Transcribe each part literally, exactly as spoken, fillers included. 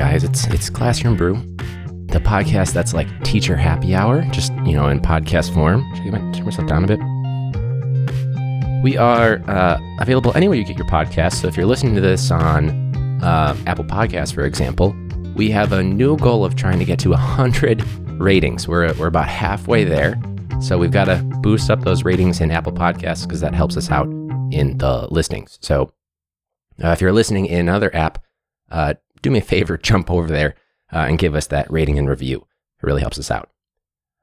guys. It's it's Classroom Brew, the podcast that's like teacher happy hour, just, you know, in podcast form. Should I turn myself down a bit? We are uh, available anywhere you get your podcasts. So if you're listening to this on uh, Apple Podcasts, for example, we have a new goal of trying to get to one hundred ratings. We're we're about halfway there. So we've got to boost up those ratings in Apple Podcasts because that helps us out in the listings. So uh, if you're listening in another app, uh, do me a favor, jump over there uh, and give us that rating and review. It really helps us out.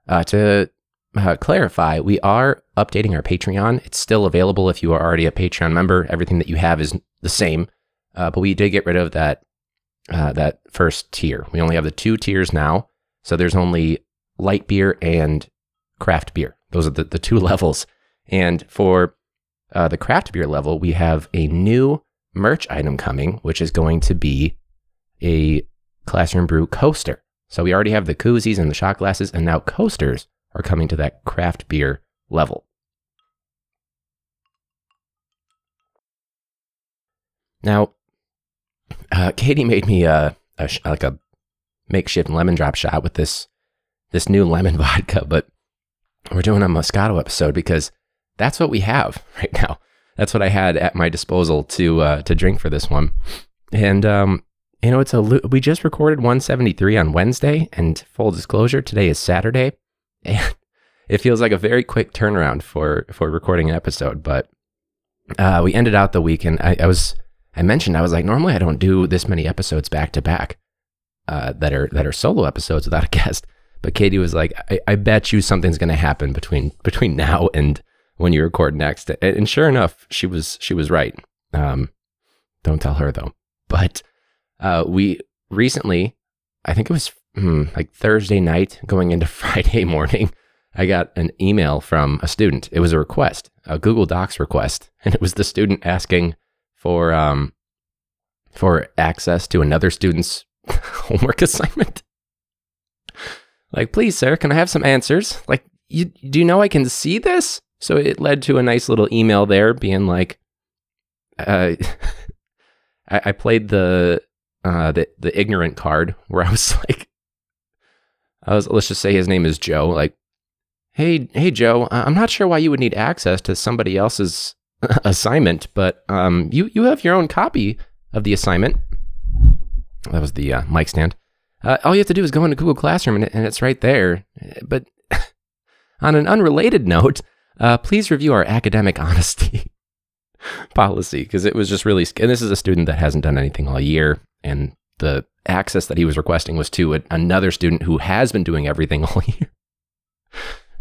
Uh, to uh, clarify, we are updating our Patreon. It's still available if you are already a Patreon member. Everything that you have is the same, uh, but we did get rid of that uh, that first tier. We only have the two tiers now. So there's only light beer and craft beer. Those are the, the two levels. And for uh, the craft beer level, we have a new merch item coming, which is going to be a Classroom Brew coaster. So we already have the koozies and the shot glasses, and now coasters are coming to that craft beer level. Now, uh, Katie made me uh, a sh- like a makeshift lemon drop shot with this this new lemon vodka, but we're doing a Moscato episode because that's what we have right now. That's what I had at my disposal to uh, to drink for this one. And, um, you know, it's a we just recorded one seventy-three on Wednesday, and full disclosure, today is Saturday. And it feels like a very quick turnaround for, for recording an episode, but uh, we ended out the week, and I, I was, I mentioned, I was like, normally I don't do this many episodes back to back that are that are solo episodes without a guest. But Katie was like, I, I bet you something's going to happen between between now and when you record next. And, and sure enough, she was she was right. Um, don't tell her, though. But uh, we recently, I think it was hmm, like Thursday night going into Friday morning, I got an email from a student. It was a request, a Google Docs request. And it was the student asking for um, for access to another student's homework assignment. Like, please, sir, can I have some answers? Like, you, do you know I can see this? So it led to a nice little email there being like, uh, I, I played the, uh, the the ignorant card where I was like, I was, let's just say his name is Joe. Like, hey, hey, Joe, I'm not sure why you would need access to somebody else's assignment, but um, you, you have your own copy of the assignment. That was the uh, mic stand. Uh, all you have to do is go into Google Classroom, and, and it's right there. But on an unrelated note, uh, please review our academic honesty policy, because it was just really... Sc- and this is a student that hasn't done anything all year, and the access that he was requesting was to a- another student who has been doing everything all year.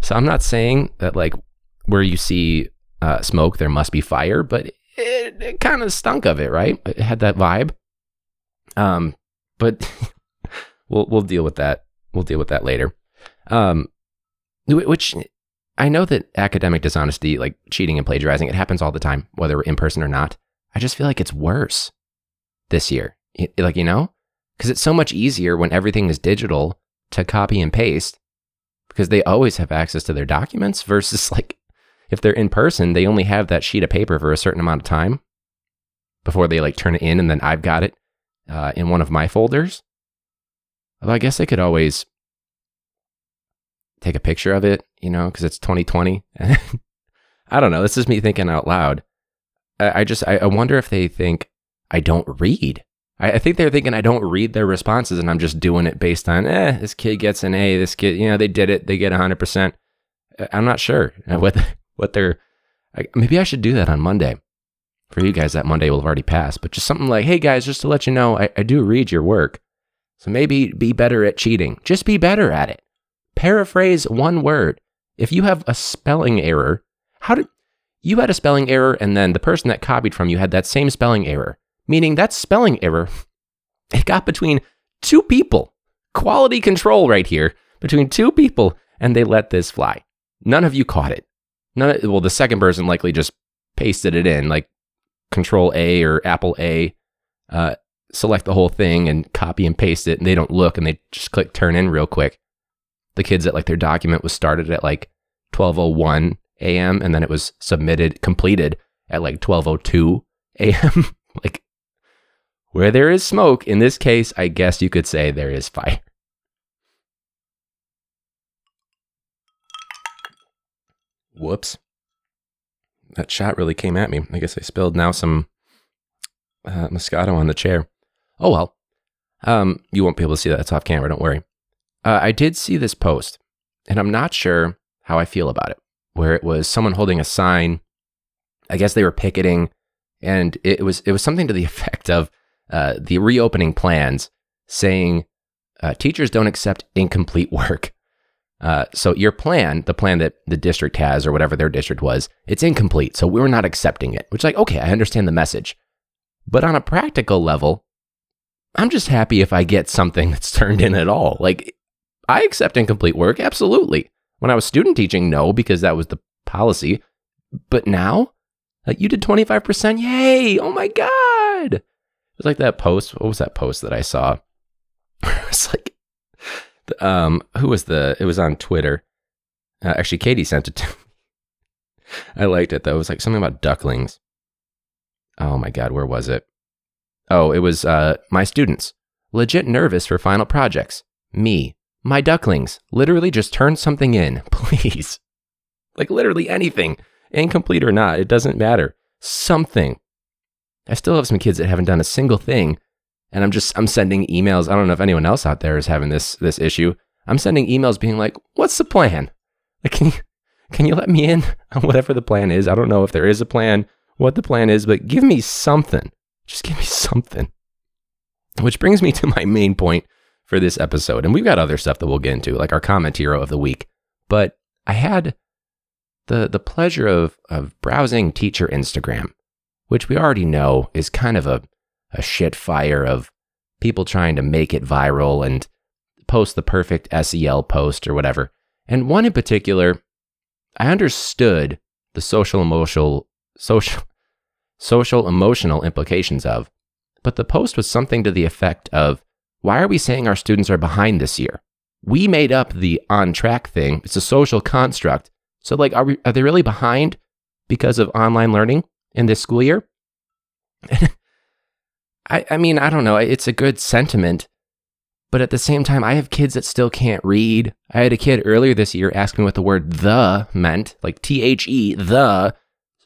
So I'm not saying that, like, where you see uh, smoke, there must be fire, but it, it kind of stunk of it, right? It had that vibe. Um, but... We'll we'll deal with that. We'll deal with that later. Um, which I know that academic dishonesty, like cheating and plagiarizing, it happens all the time, whether we're in person or not. I just feel like it's worse this year. It, like, you know, because it's so much easier when everything is digital to copy and paste, because they always have access to their documents versus like if they're in person, they only have that sheet of paper for a certain amount of time before they like turn it in, and then I've got it uh, in one of my folders. Although I guess they could always take a picture of it, you know, because it's twenty twenty. I don't know. This is me thinking out loud. I, I just, I, I wonder if they think I don't read. I, I think they're thinking I don't read their responses, and I'm just doing it based on, eh, this kid gets an A, this kid, you know, they did it, they get one hundred percent. I'm not sure what, what they're, I, maybe I should do that on Monday. For you guys, that Monday will have already passed, but just something like, hey guys, just to let you know, I, I do read your work. So maybe be better at cheating. Just be better at it. Paraphrase one word. If you have a spelling error, how did you had a spelling error, and then the person that copied from you had that same spelling error, meaning that spelling error, it got between two people. Quality control right here between two people, and they let this fly. None of you caught it. None. Of, well, the second person likely just pasted it in, like Control A or Apple A. Uh, select the whole thing and copy and paste it, and they don't look, and they just click turn in real quick. The kids that like their document was started at like twelve oh one a.m. and then it was submitted, completed at like twelve oh two a.m. Like, Where there is smoke, in this case, I guess you could say there is fire. Whoops. That shot really came at me. I guess I spilled now some uh, Moscato on the chair. Oh, well. Um, you won't be able to see that. It's off camera. Don't worry. Uh, I did see this post, and I'm not sure how I feel about it, where it was someone holding a sign. I guess they were picketing, and it was it was something to the effect of uh, the reopening plans saying uh, teachers don't accept incomplete work. Uh, so your plan, the plan that the district has or whatever their district was, it's incomplete. So we were not accepting it, which is like, okay, I understand the message. But on a practical level, I'm just happy if I get something that's turned in at all. Like, I accept incomplete work, absolutely. When I was student teaching, no, because that was the policy. But now, like, you did twenty-five percent, yay, oh my God. It was like that post, what was that post that I saw? It was like, Um, who was the, it was on Twitter. Uh, actually, Katie sent it to me. I liked it though. It was like something about ducklings. Oh my God, where was it? Oh, it was, uh, my students. Legit nervous for final projects. Me. My ducklings. Literally just turn something in, please. Like literally anything. Incomplete or not, it doesn't matter. Something. I still have some kids that haven't done a single thing. And I'm just, I'm sending emails. I don't know if anyone else out there is having this this issue. I'm sending emails being like, what's the plan? Like, can you, can you let me in on whatever the plan is? I don't know if there is a plan, what the plan is, but give me something. Just give me something. Which brings me to my main point for this episode. And we've got other stuff that we'll get into, like our comment hero of the week. But I had the the pleasure of of browsing teacher Instagram, which we already know is kind of a a shit fire of people trying to make it viral and post the perfect S E L post or whatever. And one in particular, I understood the social emotional social social emotional implications of, but the post was something to the effect of, why are we saying our students are behind this year? We made up the on track thing. It's a social construct. So like, are we, are they really behind because of online learning in this school year? I, I mean, I don't know. It's a good sentiment, but at the same time, I have kids that still can't read. I had a kid earlier this year ask me what the word the meant, like T H E, the.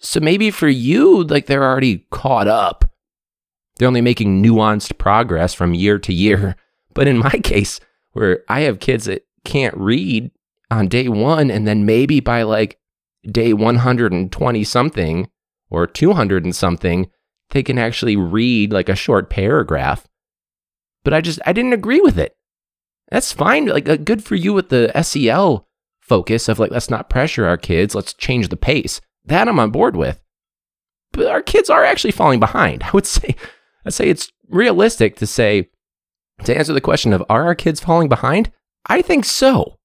So maybe for you, like they're already caught up. They're only making nuanced progress from year to year. But in my case, where I have kids that can't read on day one, and then maybe by like day one hundred twenty something or two hundred and something, they can actually read like a short paragraph. But I just, I didn't agree with it. That's fine. Like, uh, good for you with the S E L focus of like, let's not pressure our kids. Let's change the pace. That I'm on board with. But our kids are actually falling behind. I would say, I'd say it's realistic to say, to answer the question of, are our kids falling behind? I think so.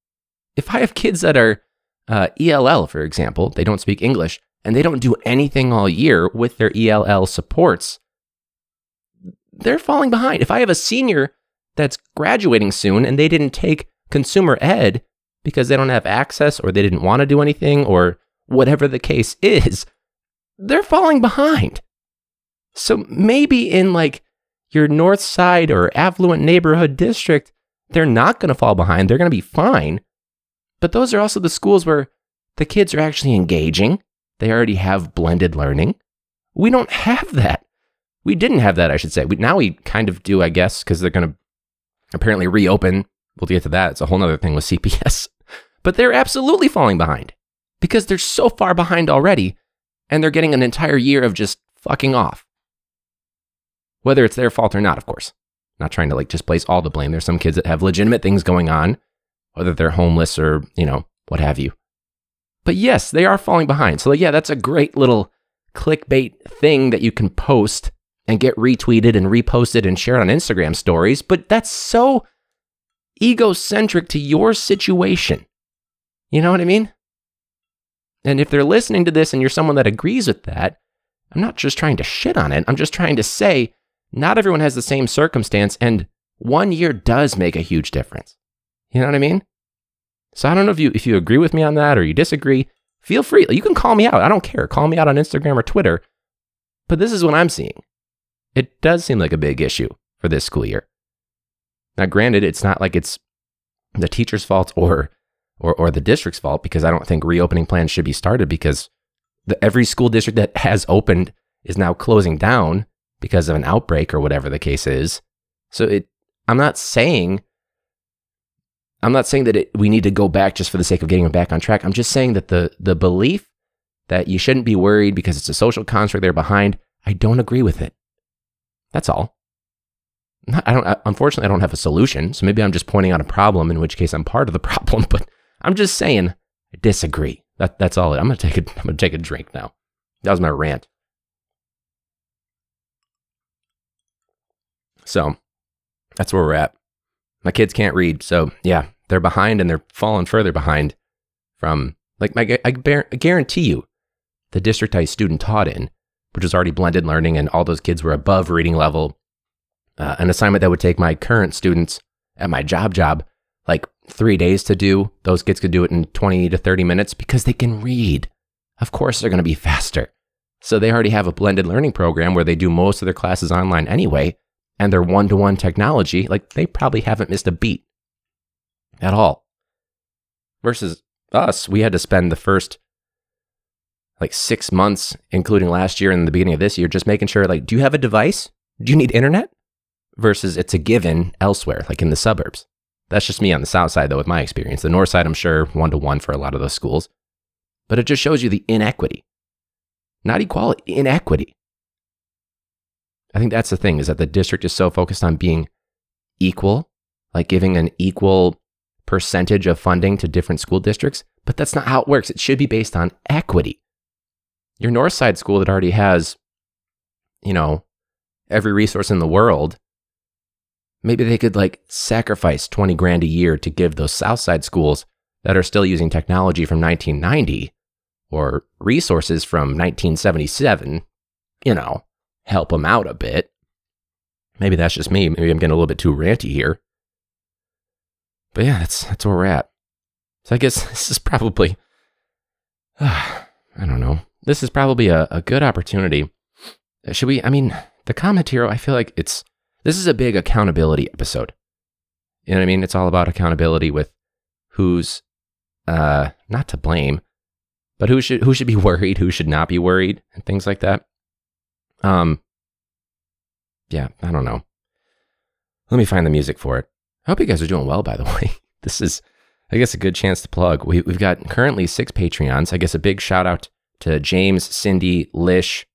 If I have kids that are uh, E L L, for example, they don't speak English, and they don't do anything all year with their E L L supports, they're falling behind. If I have a senior that's graduating soon and they didn't take consumer ed because they don't have access or they didn't want to do anything or whatever the case is, they're falling behind. So maybe in like your north side or affluent neighborhood district, they're not going to fall behind. They're going to be fine. But those are also the schools where the kids are actually engaging. They already have blended learning. We don't have that. We didn't have that, I should say. We, now we kind of do, I guess, because they're going to apparently reopen. We'll get to that. It's a whole other thing with C P S. But they're absolutely falling behind because they're so far behind already, and they're getting an entire year of just fucking off. Whether it's their fault or not, of course. Not trying to like just place all the blame. There's some kids that have legitimate things going on, whether they're homeless or, you know, what have you. But yes, they are falling behind. So like, yeah, that's a great little clickbait thing that you can post and get retweeted and reposted and shared on Instagram stories. But that's so egocentric to your situation. You know what I mean? And if they're listening to this and you're someone that agrees with that, I'm not just trying to shit on it. I'm just trying to say not everyone has the same circumstance, and one year does make a huge difference. You know what I mean? So I don't know if you if you agree with me on that or you disagree. Feel free. You can call me out. I don't care. Call me out on Instagram or Twitter. But this is what I'm seeing. It does seem like a big issue for this school year. Now, granted, it's not like it's the teacher's fault or or or the district's fault, because I don't think reopening plans should be started, because the, every school district that has opened is now closing down because of an outbreak or whatever the case is. So it, I'm not saying, I'm not saying that it, we need to go back just for the sake of getting them back on track. I'm just saying that the the belief that you shouldn't be worried because it's a social construct they're behind, I don't agree with it. That's all. I don't. I, unfortunately, I don't have a solution. So maybe I'm just pointing out a problem, in which case I'm part of the problem. But I'm just saying I disagree. That that's all. I'm gonna take a. I'm gonna take a drink now. That was my rant. So that's where we're at. My kids can't read, so yeah, they're behind, and they're falling further behind from. Like my, I, bar- I guarantee you, the district I student taught in, which was already blended learning, and all those kids were above reading level. Uh, an assignment that would take my current students at my job job like three days to do, those kids could do it in twenty to thirty minutes because they can read. Of course, they're going to be faster. So they already have a blended learning program where they do most of their classes online anyway, and their one-to-one technology, like they probably haven't missed a beat at all. Versus us, we had to spend the first like six months, including last year and the beginning of this year, just making sure, like, do you have a device? Do you need internet? Versus it's a given elsewhere, like in the suburbs. That's just me on the south side, though, with my experience. The north side, I'm sure, one-to-one for a lot of those schools. But it just shows you the inequity. Not equality, inequity. I think that's the thing, is that the district is so focused on being equal, like giving an equal percentage of funding to different school districts, but that's not how it works. It should be based on equity. Your north side school that already has, you know, every resource in the world, maybe they could like sacrifice twenty grand a year to give those south side schools that are still using technology from nineteen ninety or resources from nineteen seventy-seven, you know, help them out a bit. Maybe that's just me. Maybe I'm getting a little bit too ranty here. But yeah, that's that's where we're at. So I guess this is probably, uh, I don't know. This is probably a, a good opportunity. Should we, I mean, the comment hero, I feel like it's, this is a big accountability episode. You know what I mean? It's all about accountability with who's, uh, not to blame, but who should, who should be worried, who should not be worried, and things like that. Um, yeah, I don't know. Let me find the music for it. I hope you guys are doing well, by the way. This is, I guess, a good chance to plug. We, we've got currently six Patreons. I guess a big shout out to James, Cindy, Lish,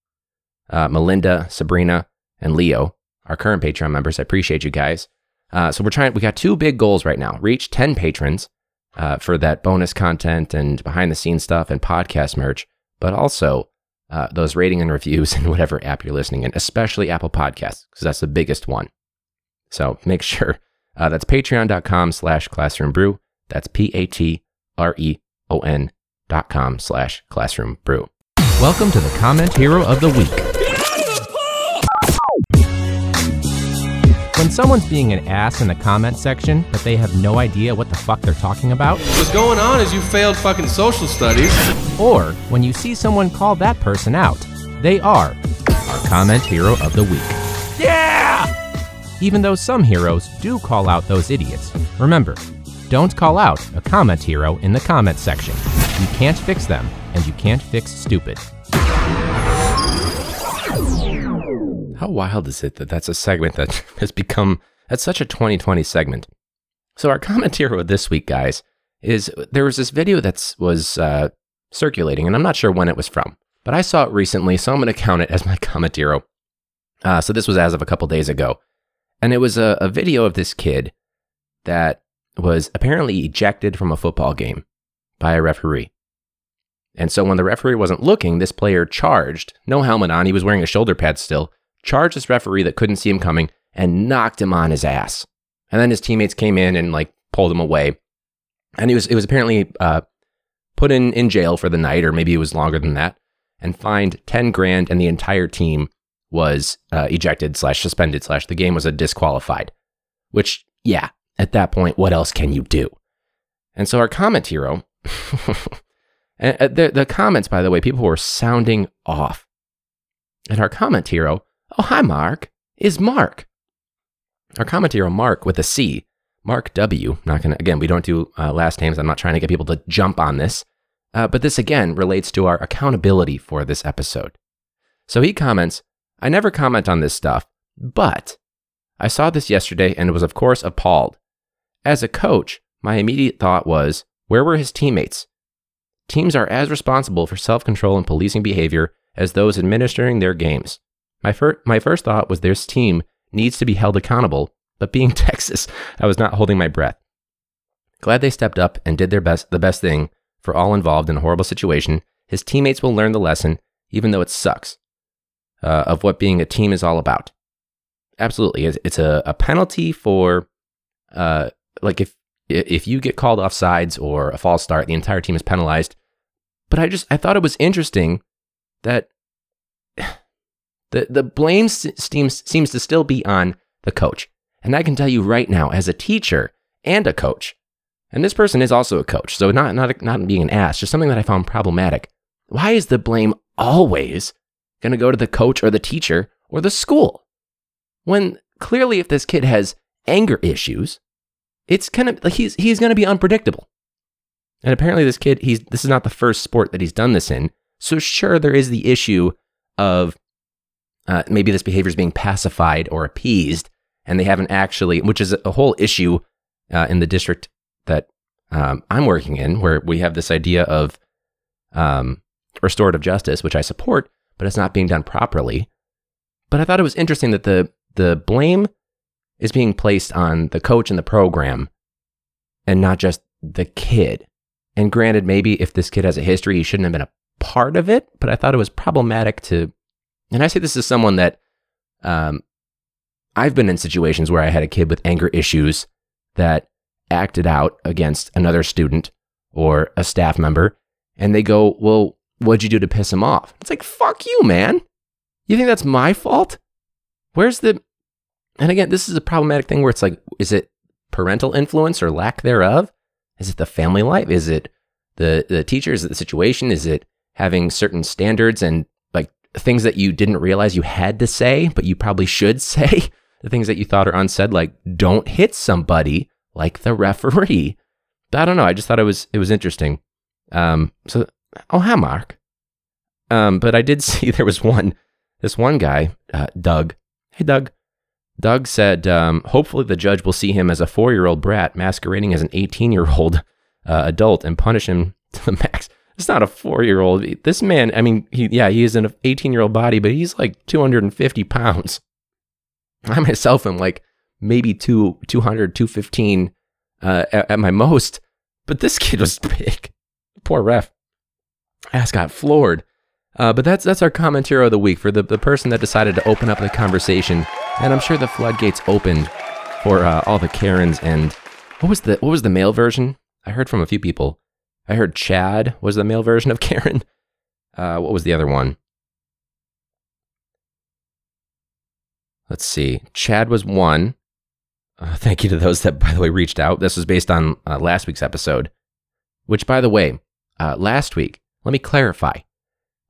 uh, Melinda, Sabrina, and Leo, our current Patreon members. I appreciate you guys. Uh, so we're trying, we got two big goals right now. Reach ten patrons uh, for that bonus content and behind the scenes stuff and podcast merch, but also uh, those rating and reviews in whatever app you're listening in, especially Apple Podcasts, because that's the biggest one. So make sure. Uh, that's patreon.com slash classroom brew. That's P-A-T-R-E-O-N dot com slash classroom brew. Welcome to the comment hero of the week. When someone's being an ass in the comment section, but they have no idea what the fuck they're talking about. What's going on is you failed fucking social studies. Or when you see someone call that person out, they are our comment hero of the week. Yeah! Even though some heroes do call out those idiots. Remember, don't call out a comment hero in the comment section. You can't fix them, and you can't fix stupid. How wild is it that that's a segment that has become, that's such a twenty twenty segment. So our comment hero this week, guys, is there was this video that was uh, circulating, and I'm not sure when it was from, but I saw it recently, so I'm going to count it as my comment hero. Uh, so this was as of a couple days ago. And it was a, a video of this kid that was apparently ejected from a football game by a referee. And so when the referee wasn't looking, this player charged, no helmet on, he was wearing a shoulder pad still, charged this referee that couldn't see him coming and knocked him on his ass. And then his teammates came in and like pulled him away. And he was, it was apparently uh, put in, in jail for the night, or maybe it was longer than that, and fined ten grand, and the entire team was uh, ejected slash suspended slash the game was a disqualified, which, yeah, at that point, what else can you do? And so our comment hero, and the, the comments, by the way, people were sounding off. And our comment hero Oh, hi, Mark. Is Mark. Our comment here on Mark with a C. Mark W. Not gonna, again, we don't do uh, last names. I'm not trying to get people to jump on this. Uh, but this, again, relates to our accountability for this episode. So he comments, I never comment on this stuff, but I saw this yesterday and was, of course, appalled. As a coach, my immediate thought was, where were his teammates? Teams are as responsible for self-control and policing behavior as those administering their games. My, fir- my first thought was this team needs to be held accountable, but being Texas, I was not holding my breath. Glad they stepped up and did their best, the best thing for all involved in a horrible situation. His teammates will learn the lesson, even though it sucks, uh, of what being a team is all about. Absolutely. It's a, a penalty for, uh, like if, if you get called off sides or a false start, the entire team is penalized. But I just, I thought it was interesting that the, the blame seems, seems to still be on the coach. And I can tell you right now, as a teacher and a coach, and this person is also a coach, so not, not, not being an ass, just something that I found problematic. Why is the blame always going to go to the coach or the teacher or the school? When clearly if this kid has anger issues, it's kind of like he's he's going to be unpredictable. And apparently this kid, he's this is not the first sport that he's done this in. So sure, there is the issue of uh, maybe this behavior is being pacified or appeased, and they haven't actually, which is a whole issue uh, in the district that um, I'm working in, where we have this idea of um, restorative justice, which I support, but it's not being done properly. But I thought it was interesting that the the blame is being placed on the coach and the program and not just the kid. And granted, maybe if this kid has a history, he shouldn't have been a part of it, but I thought it was problematic to, and I say this is someone that um, I've been in situations where I had a kid with anger issues that acted out against another student or a staff member, and they go, well, what'd you do to piss him off? It's like, fuck you, man. You think that's my fault? Where's the, and again, this is a problematic thing where it's like, is it parental influence or lack thereof? Is it the family life? Is it the, the teacher? Is it the situation? Is it having certain standards and like things that you didn't realize you had to say, but you probably should say? The things that you thought are unsaid, like don't hit somebody like the referee. I don't know. I just thought it was, it was interesting. Um, so, oh, hi, Mark. Um, but I did see there was one, this one guy, uh, Doug. Hey, Doug. Doug said, um, hopefully the judge will see him as a four-year-old brat masquerading as an eighteen-year-old uh, adult and punish him to the max. It's not a four-year-old. This man, I mean, he, yeah, he is an eighteen-year-old body, but he's like two hundred fifty pounds. I myself am like maybe two hundred, two fifteen uh, at, at my most, but this kid was big. Poor ref. Ass got floored. Uh, but that's that's our comment hero of the week for the, the person that decided to open up the conversation. And I'm sure the floodgates opened for uh, all the Karens and what was the what was the male version? I heard from a few people. I heard Chad was the male version of Karen. Uh, what was the other one? Let's see. Chad was one. Uh, thank you to those that, by the way, reached out. This was based on uh, last week's episode, which, by the way, uh, last week. Let me clarify.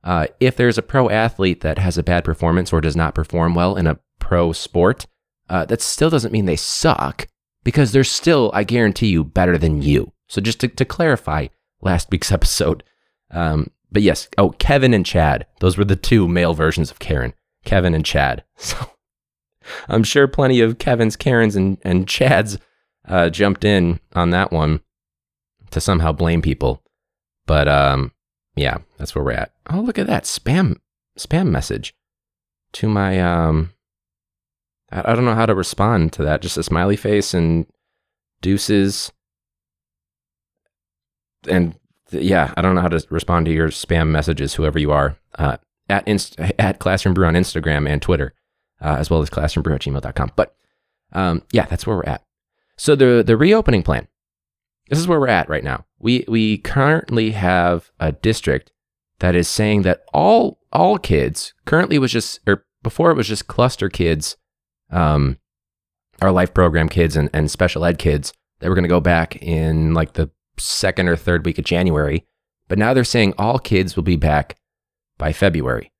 Uh, if there's a pro athlete that has a bad performance or does not perform well in a pro sport, uh, that still doesn't mean they suck because they're still, I guarantee you, better than you. So just to, to clarify last week's episode, um, but yes, oh, Kevin and Chad, those were the two male versions of Karen, Kevin and Chad. So I'm sure plenty of Kevins, Karens, and, and Chads uh, jumped in on that one to somehow blame people. But um, yeah, that's where we're at. Oh, look at that spam spam message to my... Um, I don't know how to respond to that. Just a smiley face and deuces. And th- yeah, I don't know how to respond to your spam messages, whoever you are, uh, at inst- at Classroom Brew on Instagram and Twitter, uh, as well as classroom brew at gmail dot com. But um, yeah, that's where we're at. So the the reopening plan, this is where we're at right now. We we currently have a district that is saying that all all kids, currently was just, or before it was just cluster kids, Um, our life program kids and, and special ed kids that were going to go back in like the second or third week of January. But now they're saying all kids will be back by February.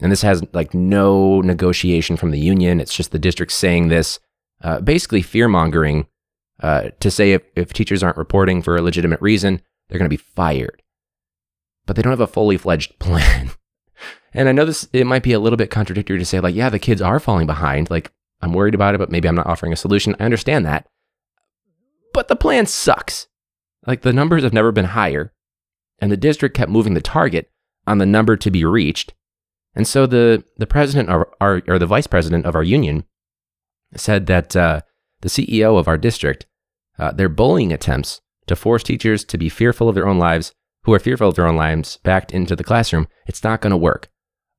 And this has like no negotiation from the union. It's just the district saying this, uh, basically fear-mongering uh, to say if, if teachers aren't reporting for a legitimate reason, they're going to be fired. But they don't have a fully fledged plan. And I know this, it might be a little bit contradictory to say like, yeah, the kids are falling behind. Like I'm worried about it, but maybe I'm not offering a solution. I understand that. But the plan sucks. Like the numbers have never been higher, and the district kept moving the target on the number to be reached. And so the the president of our, or the vice president of our union said that uh, the C E O of our district, uh, their bullying attempts to force teachers to be fearful of their own lives, who are fearful of their own lives, backed into the classroom, it's not going to work.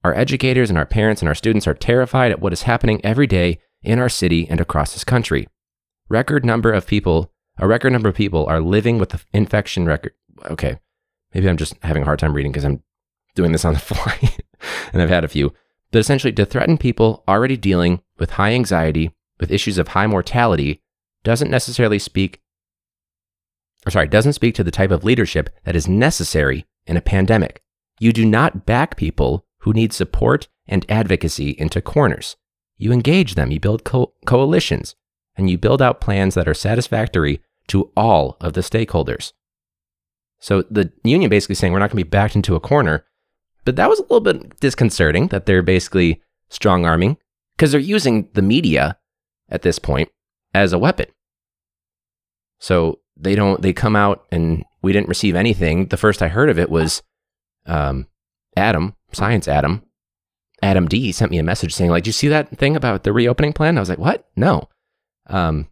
Our educators and our parents and our students are terrified at what is happening every day in our city and across this country. Record number of people, a record number of people are living with the infection record. Okay, maybe I'm just having a hard time reading because I'm doing this on the fly. And I've had a few, but essentially to threaten people already dealing with high anxiety, with issues of high mortality, doesn't necessarily speak, or sorry, doesn't speak to the type of leadership that is necessary in a pandemic. You do not back people who need support and advocacy into corners. You engage them, you build co- coalitions, and you build out plans that are satisfactory to all of the stakeholders. So the union basically saying we're not going to be backed into a corner. But that was a little bit disconcerting that they're basically strong-arming because they're using the media at this point as a weapon. So they don't, they come out and we didn't receive anything. The first I heard of it was um, Adam, Science Adam, Adam D sent me a message saying like, do you see that thing about the reopening plan? I was like, what? No. Um,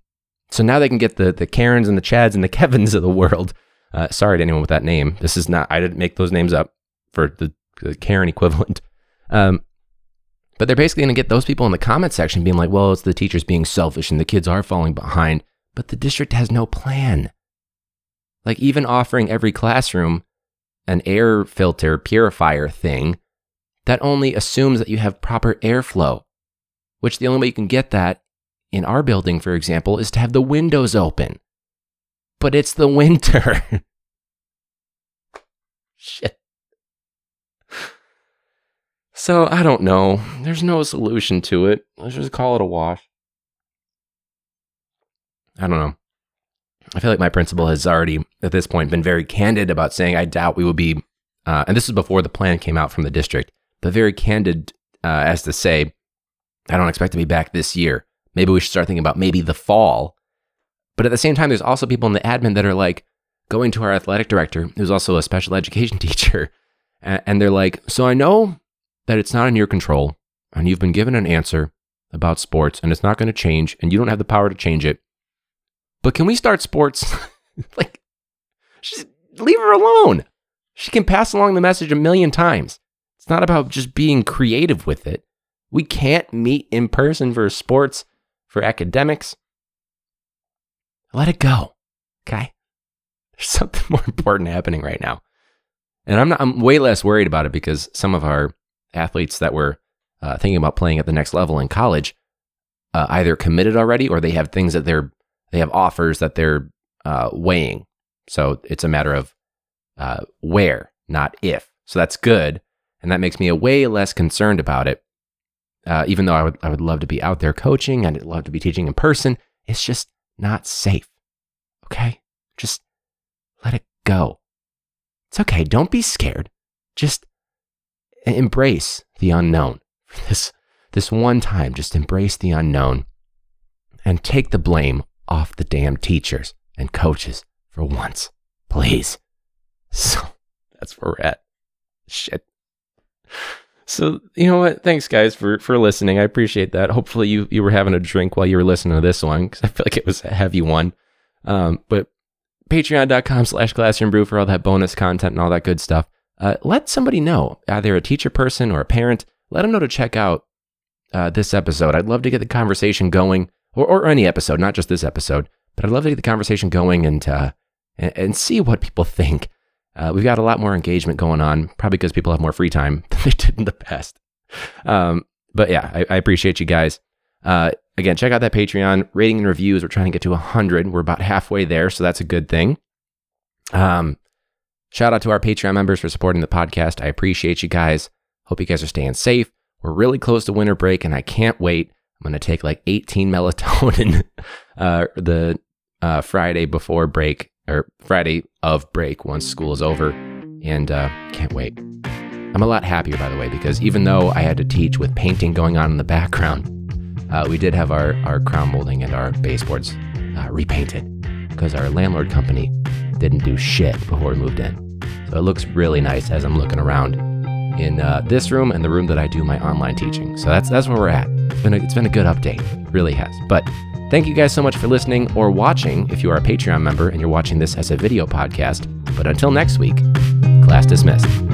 so now they can get the the Karens and the Chads and the Kevins of the world. Uh, sorry to anyone with that name. This is not, I didn't make those names up for the the Karen equivalent. Um, but they're basically going to get those people in the comment section being like, well, it's the teachers being selfish and the kids are falling behind, but the district has no plan. Like even offering every classroom an air filter purifier thing, that only assumes that you have proper airflow, which the only way you can get that in our building, for example, is to have the windows open. But it's the winter. Shit. So, I don't know. There's no solution to it. Let's just call it a wash. I don't know. I feel like my principal has already, at this point, been very candid about saying I doubt we will be, uh, and this is before the plan came out from the district, but very candid uh, as to say, I don't expect to be back this year. Maybe we should start thinking about maybe the fall. But at the same time, there's also people in the admin that are like going to our athletic director, who's also a special education teacher, and they're like, so I know that it's not in your control, and you've been given an answer about sports, and it's not going to change, and you don't have the power to change it. But can we start sports? Like, just leave her alone. She can pass along the message a million times. It's not about just being creative with it. We can't meet in person for sports, for academics. Let it go, okay? There's something more important happening right now. And I'm not, I'm way less worried about it because some of our athletes that were uh, thinking about playing at the next level in college uh, either committed already or they have things that they're, they have offers that they're uh, weighing. So it's a matter of uh, where, not if. So that's good. And that makes me a way less concerned about it. Uh, even though I would, I would love to be out there coaching and I'd love to be teaching in person. It's just not safe. Okay. Just let it go. It's okay. Don't be scared. Just embrace the unknown. This this one time, just embrace the unknown and take the blame off the damn teachers and coaches for once, please. So that's where we're at. Shit. So you know what? Thanks guys for, for listening. I appreciate that. Hopefully you, you were having a drink while you were listening to this one because I feel like it was a heavy one. Um, but patreon.com slash classroom brew for all that bonus content and all that good stuff. Uh, let somebody know, either a teacher person or a parent, let them know to check out uh, this episode. I'd love to get the conversation going, or, or any episode, not just this episode, but I'd love to get the conversation going and uh, and, and see what people think. Uh, we've got a lot more engagement going on, probably because people have more free time than they did in the past. Um, but yeah, I, I appreciate you guys. Uh, again, check out that Patreon. Rating and reviews, we're trying to get to one hundred. We're about halfway there, so that's a good thing. Um. Shout out to our Patreon members for supporting the podcast. I appreciate you guys. Hope you guys are staying safe. We're really close to winter break, and I can't wait. I'm going to take like eighteen melatonin uh, the uh, Friday before break, or Friday of break once school is over, and uh, can't wait. I'm a lot happier, by the way, because even though I had to teach with painting going on in the background, uh, we did have our, our crown molding and our baseboards uh, repainted because our landlord company didn't do shit before we moved in. So it looks really nice as I'm looking around in uh, this room and the room that I do my online teaching. So that's that's where we're at. It's been a, it's been a good update. It really has. But thank you guys so much for listening or watching if you are a Patreon member and you're watching this as a video podcast. But until next week, class dismissed.